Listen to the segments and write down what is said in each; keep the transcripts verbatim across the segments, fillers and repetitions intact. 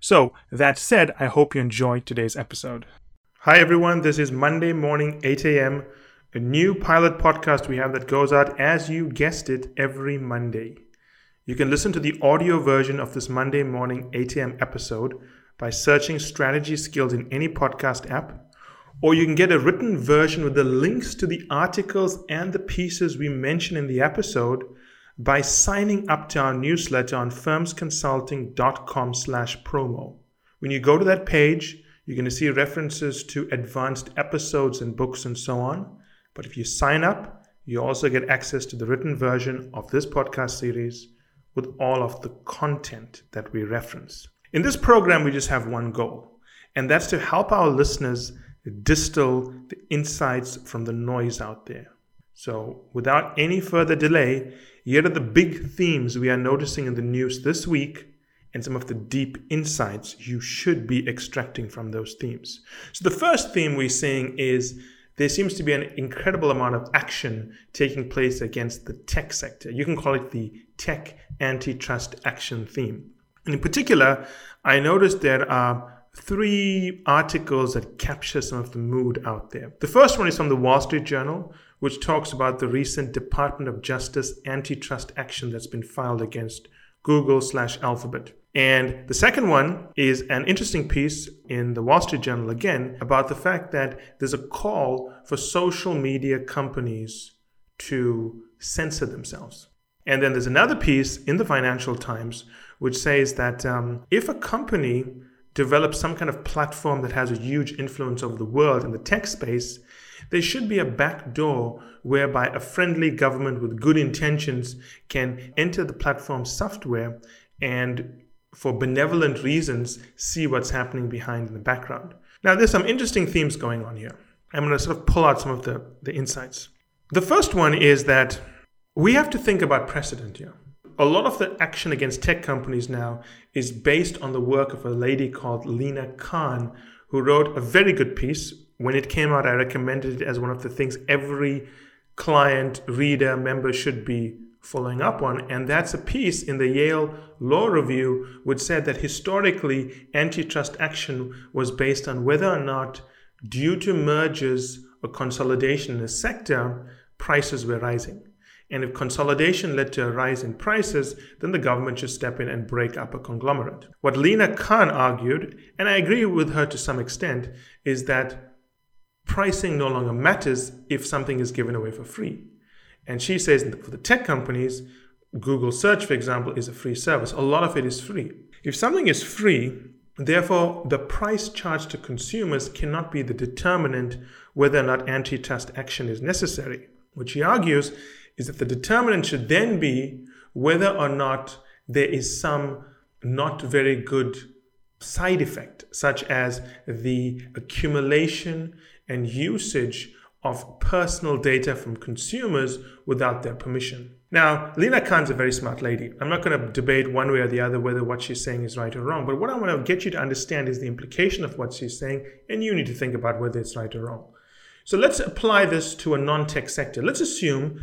So, that said, I hope you enjoyed today's episode. Hi everyone, this is Monday Morning eight a.m., a new pilot podcast we have that goes out, as you guessed it, every Monday. You can listen to the audio version of this Monday Morning eight a.m. episode by searching Strategy Skills in any podcast app, or you can get a written version with the links to the articles and the pieces we mention in the episode by signing up to our newsletter on firms consulting dot com slash promo. When you go to that page, you're going to see references to advanced episodes and books and so on. But if you sign up, you also get access to the written version of this podcast series with all of the content that we reference. In this program, we just have one goal, and that's to help our listeners distill the insights from the noise out there. So without any further delay, here are the big themes we are noticing in the news this week and some of the deep insights you should be extracting from those themes. So the first theme we're seeing is there seems to be an incredible amount of action taking place against the tech sector. You can call it the tech antitrust action theme. And in particular, I noticed there are three articles that capture some of the mood out there. The first one is from the Wall Street Journal, which talks about the recent Department of Justice antitrust action that's been filed against Google slash Alphabet. And the second one is an interesting piece in the Wall Street Journal again about the fact that there's a call for social media companies to censor themselves. And then there's another piece in the Financial Times which says that um, if a company develops some kind of platform that has a huge influence over the world in the tech space, there should be a back door whereby a friendly government with good intentions can enter the platform software and, for benevolent reasons, see what's happening behind in the background. Now, there's some interesting themes going on here. I'm going to sort of pull out some of the, the insights. The first one is that we have to think about precedent here. A lot of the action against tech companies now is based on the work of a lady called Lena Khan, who wrote a very good piece. When it came out, I recommended it as one of the things every client, reader, member should be following up on. And that's a piece in the Yale Law Review which said that historically, antitrust action was based on whether or not, due to mergers or consolidation in a sector, prices were rising. And if consolidation led to a rise in prices, then the government should step in and break up a conglomerate. What Lena Khan argued, and I agree with her to some extent, is that pricing no longer matters if something is given away for free. And she says that for the tech companies, Google search, for example, is a free service. A lot of it is free. If something is free, therefore, the price charged to consumers cannot be the determinant whether or not antitrust action is necessary. What she argues is that the determinant should then be whether or not there is some not very good side effect, such as the accumulation and usage of personal data from consumers without their permission. Now, Lena Khan's a very smart lady. I'm not going to debate one way or the other whether what she's saying is right or wrong, but what I want to get you to understand is the implication of what she's saying, and you need to think about whether it's right or wrong. So let's apply this to a non-tech sector. Let's assume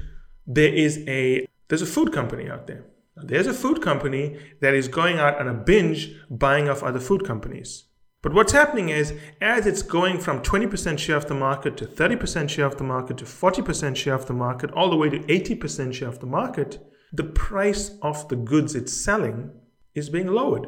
there is a there's a food company out there. There's a food company that is going out on a binge buying off other food companies. But what's happening is, as it's going from twenty percent share of the market to thirty percent share of the market to forty percent share of the market, all the way to eighty percent share of the market, the price of the goods it's selling is being lowered.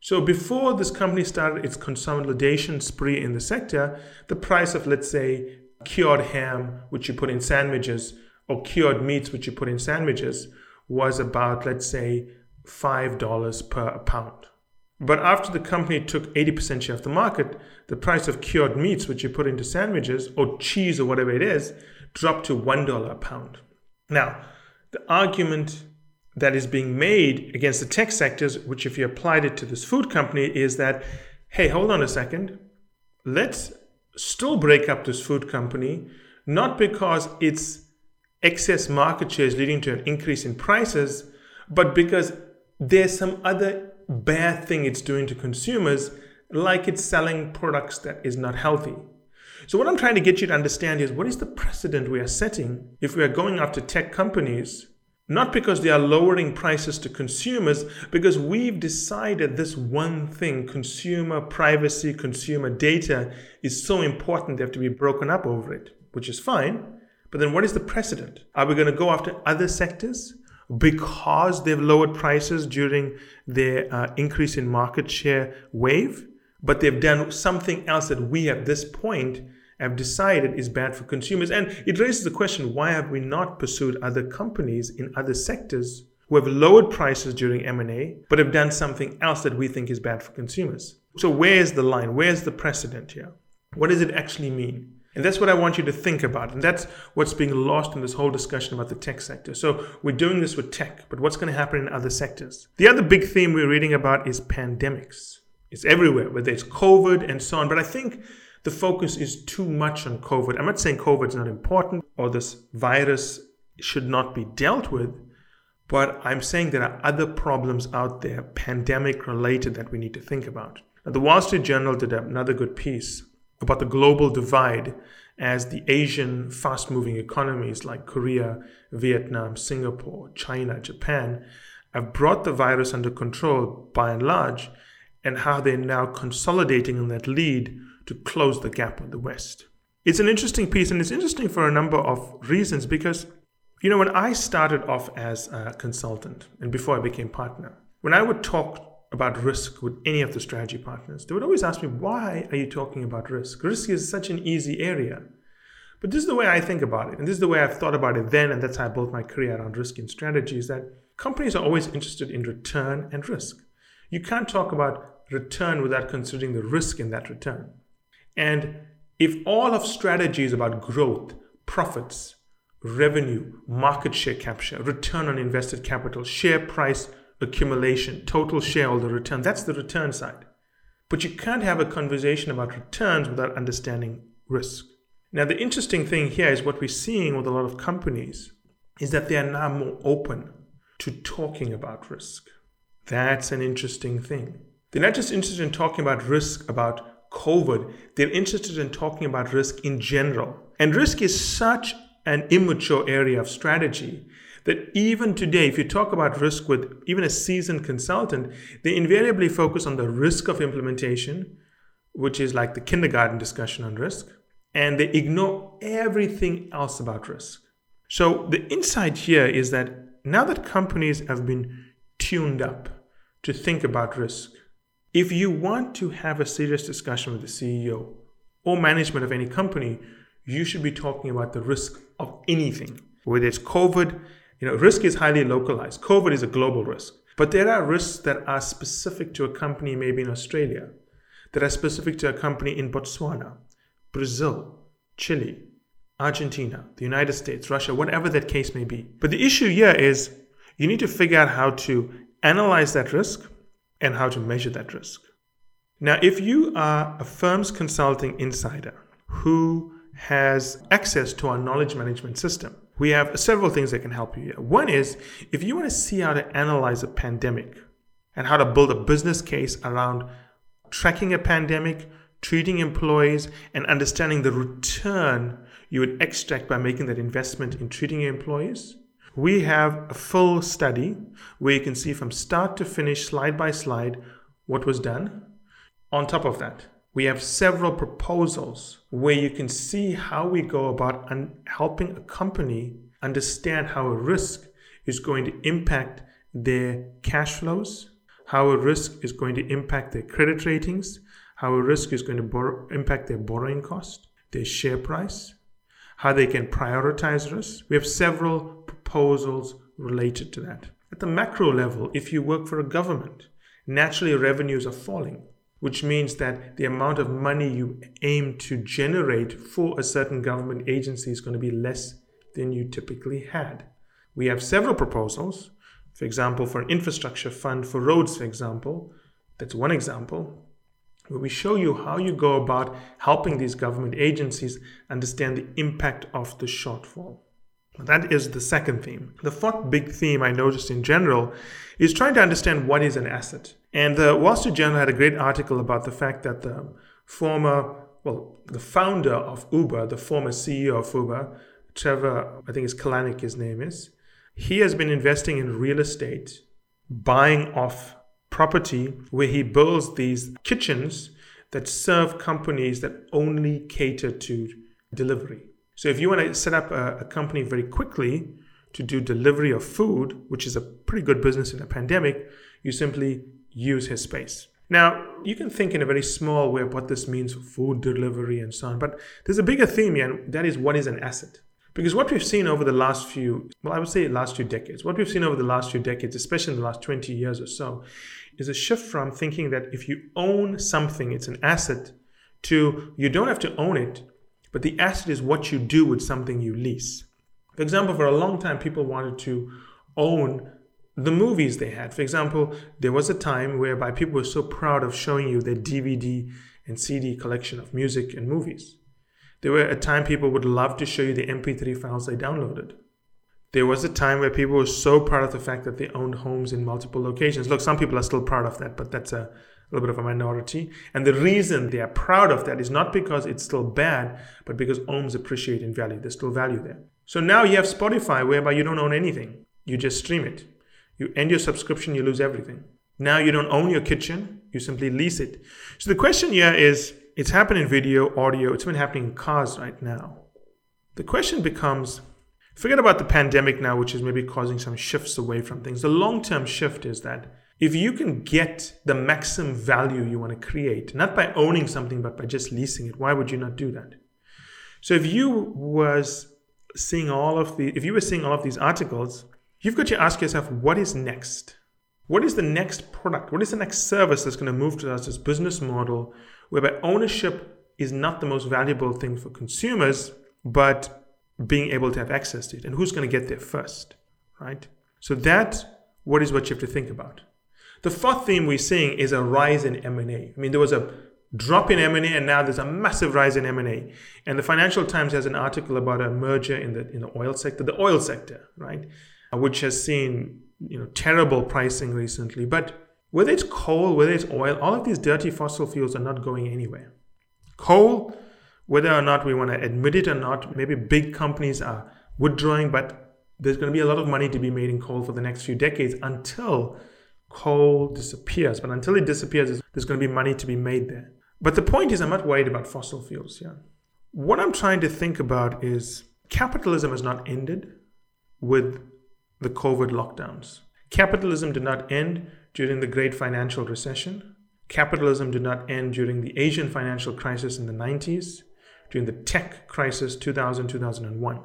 So before this company started its consolidation spree in the sector, the price of, let's say, cured ham, which you put in sandwiches, or cured meats, which you put in sandwiches, was about, let's say, five dollars per pound. But after the company took eighty percent share of the market, the price of cured meats, which you put into sandwiches or cheese or whatever it is, dropped to one dollar a pound. Now, the argument that is being made against the tech sectors, which if you applied it to this food company, is that, hey, hold on a second. let's still break up this food company, not because its excess market share is leading to an increase in prices, but because there's some other bad thing it's doing to consumers, like it's selling products that is not healthy. So what I'm trying to get you to understand is, what is the precedent we are setting if we are going after tech companies, not because they are lowering prices to consumers, because we've decided this one thing, consumer privacy, consumer data, is so important they have to be broken up over it, which is fine. But then what is the precedent? Are we going to go after other sectors because they've lowered prices during their uh, increase in market share wave, but they've done something else that we at this point have decided is bad for consumers? And it raises the question, why have we not pursued other companies in other sectors who have lowered prices during M and A, but have done something else that we think is bad for consumers? So where's the line? Where's the precedent here? What does it actually mean? And that's what I want you to think about. And that's what's being lost in this whole discussion about the tech sector. So we're doing this with tech, but what's going to happen in other sectors? The other big theme we're reading about is pandemics. It's everywhere, whether it's COVID and so on. But I think the focus is too much on COVID. I'm not saying COVID is not important or this virus should not be dealt with, but I'm saying there are other problems out there, pandemic related, that we need to think about. Now, the Wall Street Journal did another good piece about the global divide as the Asian fast-moving economies like Korea, Vietnam, Singapore, China, Japan have brought the virus under control by and large, and how they're now consolidating on that lead to close the gap on the West. It's an interesting piece, and it's interesting for a number of reasons because, you know, when I started off as a consultant and before I became partner, when I would talk about risk with any of the strategy partners, they would always ask me, why are you talking about risk? Risk is such an easy area. But this is the way I think about it, and this is the way I've thought about it then, and that's how I built my career around risk and strategy, is that companies are always interested in return and risk. You can't talk about return without considering the risk in that return. And if all of strategy is about growth, profits, revenue, market share capture, return on invested capital, share price accumulation, total shareholder return, that's the return side. But you can't have a conversation about returns without understanding risk. Now, the interesting thing here is what we're seeing with a lot of companies is that they are now more open to talking about risk. That's an interesting thing. They're not just interested in talking about risk about COVID, they're interested in talking about risk in general. And risk is such an immature area of strategy that even today, if you talk about risk with even a seasoned consultant, they invariably focus on the risk of implementation, which is like the kindergarten discussion on risk, and they ignore everything else about risk. So the insight here is that now that companies have been tuned up to think about risk, if you want to have a serious discussion with the C E O or management of any company, you should be talking about the risk of anything, whether it's COVID. You know, risk is highly localized. COVID is a global risk. But there are risks that are specific to a company maybe in Australia, that are specific to a company in Botswana, Brazil, Chile, Argentina, the United States, Russia, whatever that case may be. But the issue here is you need to figure out how to analyze that risk and how to measure that risk. Now, if you are a Firms Consulting insider who has access to our knowledge management system, we have several things that can help you here. One is, if you want to see how to analyze a pandemic and how to build a business case around tracking a pandemic, treating employees, and understanding the return you would extract by making that investment in treating your employees, we have a full study where you can see from start to finish, slide by slide, what was done. On top of that, we have several proposals where you can see how we go about un- helping a company understand how a risk is going to impact their cash flows, how a risk is going to impact their credit ratings, how a risk is going to bor- impact their borrowing cost, their share price, how they can prioritize risk. We have several proposals related to that. At the macro level, if you work for a government, naturally revenues are falling, which means that the amount of money you aim to generate for a certain government agency is going to be less than you typically had. We have several proposals, for example, for an infrastructure fund for roads, for example. That's one example. where we show you how you go about helping these government agencies understand the impact of the shortfall. That is the second theme. The fourth big theme I noticed in general is trying to understand what is an asset. And the Wall Street Journal had a great article about the fact that the former, well, the founder of Uber, the former C E O of Uber, Trevor, I think it's Kalanick his name is, he has been investing in real estate, buying off property where he builds these kitchens that serve companies that only cater to delivery. So if you want to set up a, a company very quickly to do delivery of food, which is a pretty good business in a pandemic, you simply use his space. Now, you can think in a very small way of what this means for food delivery and so on, but there's a bigger theme here, and that is what is an asset? Because what we've seen over the last few, well, I would say last few decades, what we've seen over the last few decades, especially in the last twenty years or so, is a shift from thinking that if you own something, it's an asset, to you don't have to own it, but the asset is what you do with something you lease. For example, for a long time, people wanted to own the movies they had. For example, there was a time whereby people were so proud of showing you their D V D and C D collection of music and movies. There were a time people would love to show you the M P three files they downloaded. There was a time where people were so proud of the fact that they owned homes in multiple locations. Look, some people are still proud of that, but that's a little bit of a minority. And the reason they are proud of that is not because it's still bad, but because homes appreciate in value. There's still value there. So now you have Spotify, whereby you don't own anything. You just stream it. You end your subscription, you lose everything. Now you don't own your kitchen, you simply lease it. So the question here is, it's happened in video, audio, it's been happening in cars right now. The question becomes, forget about the pandemic now, which is maybe causing some shifts away from things. The long-term shift is that if you can get the maximum value you want to create, not by owning something, but by just leasing it, why would you not do that? So if you was seeing all of the, if you were seeing all of these articles, you've got to ask yourself, what is next? What is the next product? What is the next service that's going to move to us, this business model, whereby ownership is not the most valuable thing for consumers, but being able to have access to it? And who's going to get there first, right? So that, what is what you have to think about. The fourth theme we're seeing is a rise in M and A. I mean, there was a drop in M and A, and now there's a massive rise in M and A. And the Financial Times has an article about a merger in the in the oil sector, the oil sector, right? Which has seen, you know, terrible pricing recently. But whether it's coal, whether it's oil, all of these dirty fossil fuels are not going anywhere. Coal, whether or not we want to admit it or not, maybe big companies are withdrawing, but there's going to be a lot of money to be made in coal for the next few decades until coal disappears. But until it disappears, there's going to be money to be made there. But the point is, I'm not worried about fossil fuels here. What I'm trying to think about is capitalism has not ended with the COVID lockdowns. Capitalism did not end during the Great Financial Recession. Capitalism did not end during the Asian financial crisis in the nineties, during the tech crisis two thousand, two thousand one.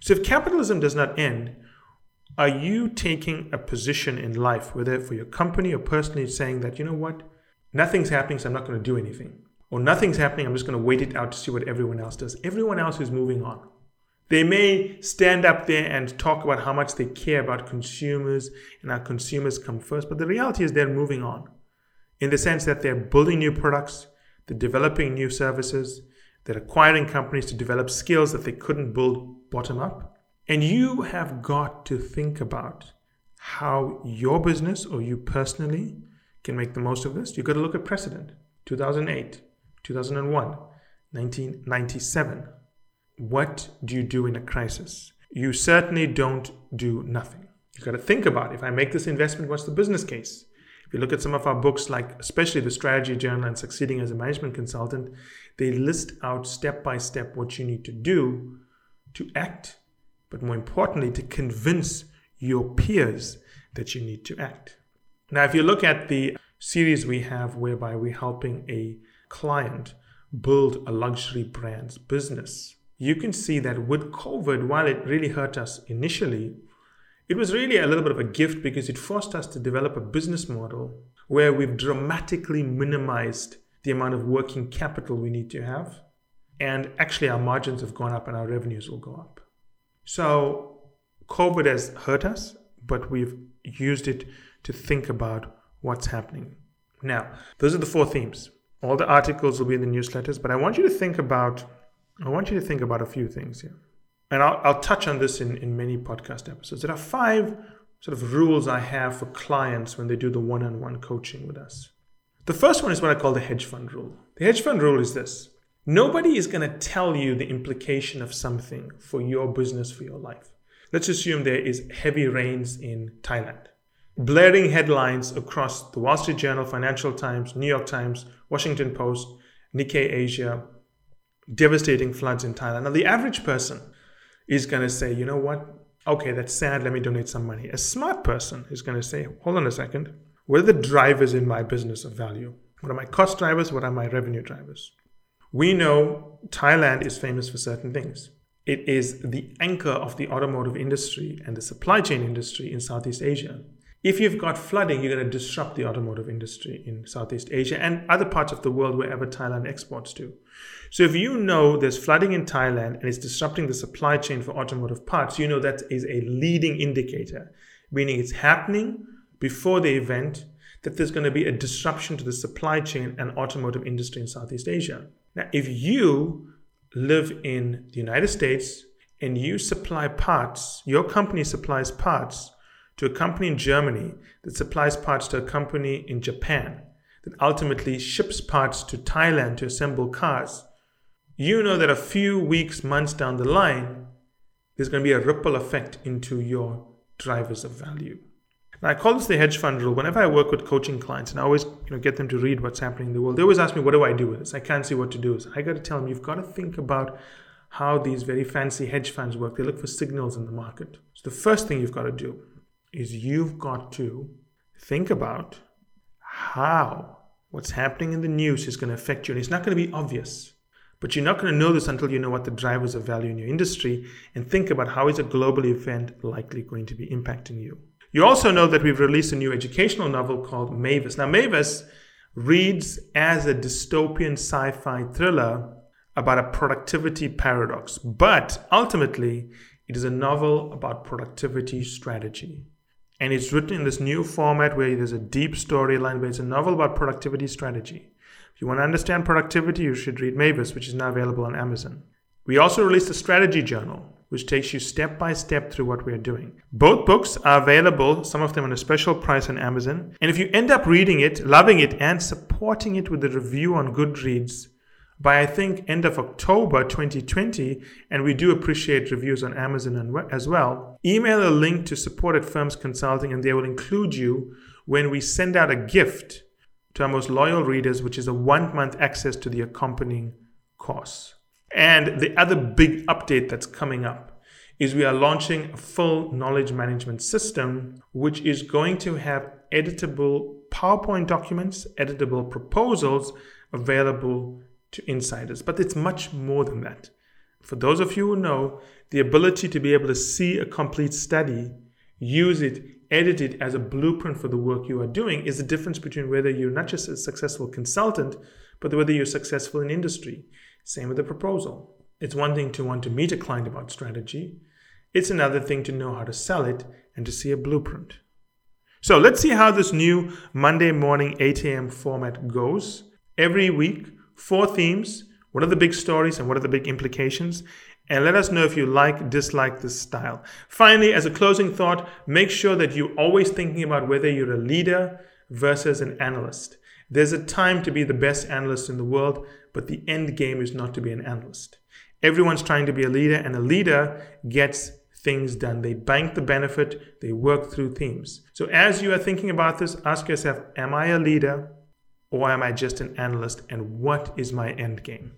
So if capitalism does not end, are you taking a position in life, whether for your company or personally, saying that, you know what, nothing's happening, so I'm not going to do anything. Or nothing's happening, I'm just going to wait it out to see what everyone else does. Everyone else is moving on. They may stand up there and talk about how much they care about consumers and how consumers come first, but the reality is they're moving on in the sense that they're building new products, they're developing new services, they're acquiring companies to develop skills that they couldn't build bottom up. And you have got to think about how your business or you personally can make the most of this. You've got to look at precedent, two thousand eight, two thousand one, nineteen ninety-seven. What do you do in a crisis? You certainly don't do nothing. You've got to think about, if I make this investment, what's the business case? If you look at some of our books, like especially the Strategy Journal and Succeeding as a Management Consultant, they list out step by step what you need to do to act, but more importantly, to convince your peers that you need to act. Now, if you look at the series we have whereby we're helping a client build a luxury brand's business, you can see that with COVID, while it really hurt us initially, it was really a little bit of a gift because it forced us to develop a business model where we've dramatically minimized the amount of working capital we need to have. And actually our margins have gone up and our revenues will go up. So COVID has hurt us, but we've used it to think about what's happening. Now, those are the four themes. All the articles will be in the newsletters, but I want you to think about, I want you to think about a few things here. And I'll, I'll touch on this in, in many podcast episodes. There are five sort of rules I have for clients when they do the one-on-one coaching with us. The first one is what I call the hedge fund rule. The hedge fund rule is this. Nobody is going to tell you the implication of something for your business, for your life. Let's assume there is heavy rains in Thailand. Blaring headlines across the Wall Street Journal, Financial Times, New York Times, Washington Post, Nikkei Asia, devastating floods in Thailand. Now, the average person is going to say, you know what? Okay, that's sad. Let me donate some money. A smart person is going to say, hold on a second. What are the drivers in my business of value? What are my cost drivers? What are my revenue drivers? We know Thailand is famous for certain things. It is the anchor of the automotive industry and the supply chain industry in Southeast Asia. If you've got flooding, you're going to disrupt the automotive industry in Southeast Asia and other parts of the world wherever Thailand exports to. So if you know there's flooding in Thailand and it's disrupting the supply chain for automotive parts, you know that is a leading indicator, meaning it's happening before the event, that there's going to be a disruption to the supply chain and automotive industry in Southeast Asia. Now, if you live in the United States and you supply parts, your company supplies parts to a company in Germany that supplies parts to a company in Japan that ultimately ships parts to Thailand to assemble cars, you know that a few weeks, months down the line, there's going to be a ripple effect into your drivers of value. Now, I call this the hedge fund rule. Whenever I work with coaching clients and I always you know, get them to read what's happening in the world, they always ask me, what do I do with this? I can't see what to do. So I got to tell them, you've got to think about how these very fancy hedge funds work. They look for signals in the market. So the first thing you've got to do is you've got to think about how what's happening in the news is going to affect you. And it's not going to be obvious, but you're not going to know this until you know what the drivers of value in your industry and think about how is a global event likely going to be impacting you. You also know that we've released a new educational novel called Mavis. Now, Mavis reads as a dystopian sci-fi thriller about a productivity paradox, but ultimately it is a novel about productivity strategy. And it's written in this new format where there's a deep storyline, where it's a novel about productivity strategy. If you want to understand productivity, you should read Mavis, which is now available on Amazon. We also released a strategy journal, which takes you step by step through what we are doing. Both books are available, some of them on a special price on Amazon. And if you end up reading it, loving it, and supporting it with a review on Goodreads by, I think, end of October twenty twenty, and we do appreciate reviews on Amazon as well, email a link to support at Firms Consulting, and they will include you when we send out a gift to our most loyal readers, which is a one-month access to the accompanying course. And the other big update that's coming up is we are launching a full knowledge management system, which is going to have editable PowerPoint documents, editable proposals available to insiders. But it's much more than that. For those of you who know, the ability to be able to see a complete study, use it, edit it as a blueprint for the work you are doing is the difference between whether you're not just a successful consultant, but whether you're successful in industry. Same with the proposal. It's one thing to want to meet a client about strategy. It's another thing to know how to sell it and to see a blueprint. So let's see how this new Monday morning eight a.m. format goes. Every week, four themes. What are the big stories and what are the big implications? And let us know if you like, dislike this style. Finally, as a closing thought, make sure that you're always thinking about whether you're a leader versus an analyst. There's a time to be the best analyst in the world, but the end game is not to be an analyst. Everyone's trying to be a leader, and a leader gets things done. They bank the benefit, they work through themes. So as you are thinking about this, ask yourself, am I a leader or am I just an analyst, and what is my end game?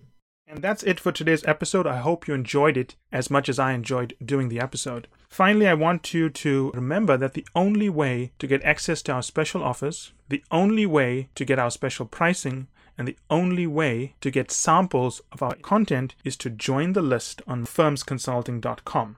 And that's it for today's episode. I hope you enjoyed it as much as I enjoyed doing the episode. Finally, I want you to remember that the only way to get access to our special offers, the only way to get our special pricing, and the only way to get samples of our content is to join the list on firms consulting dot com.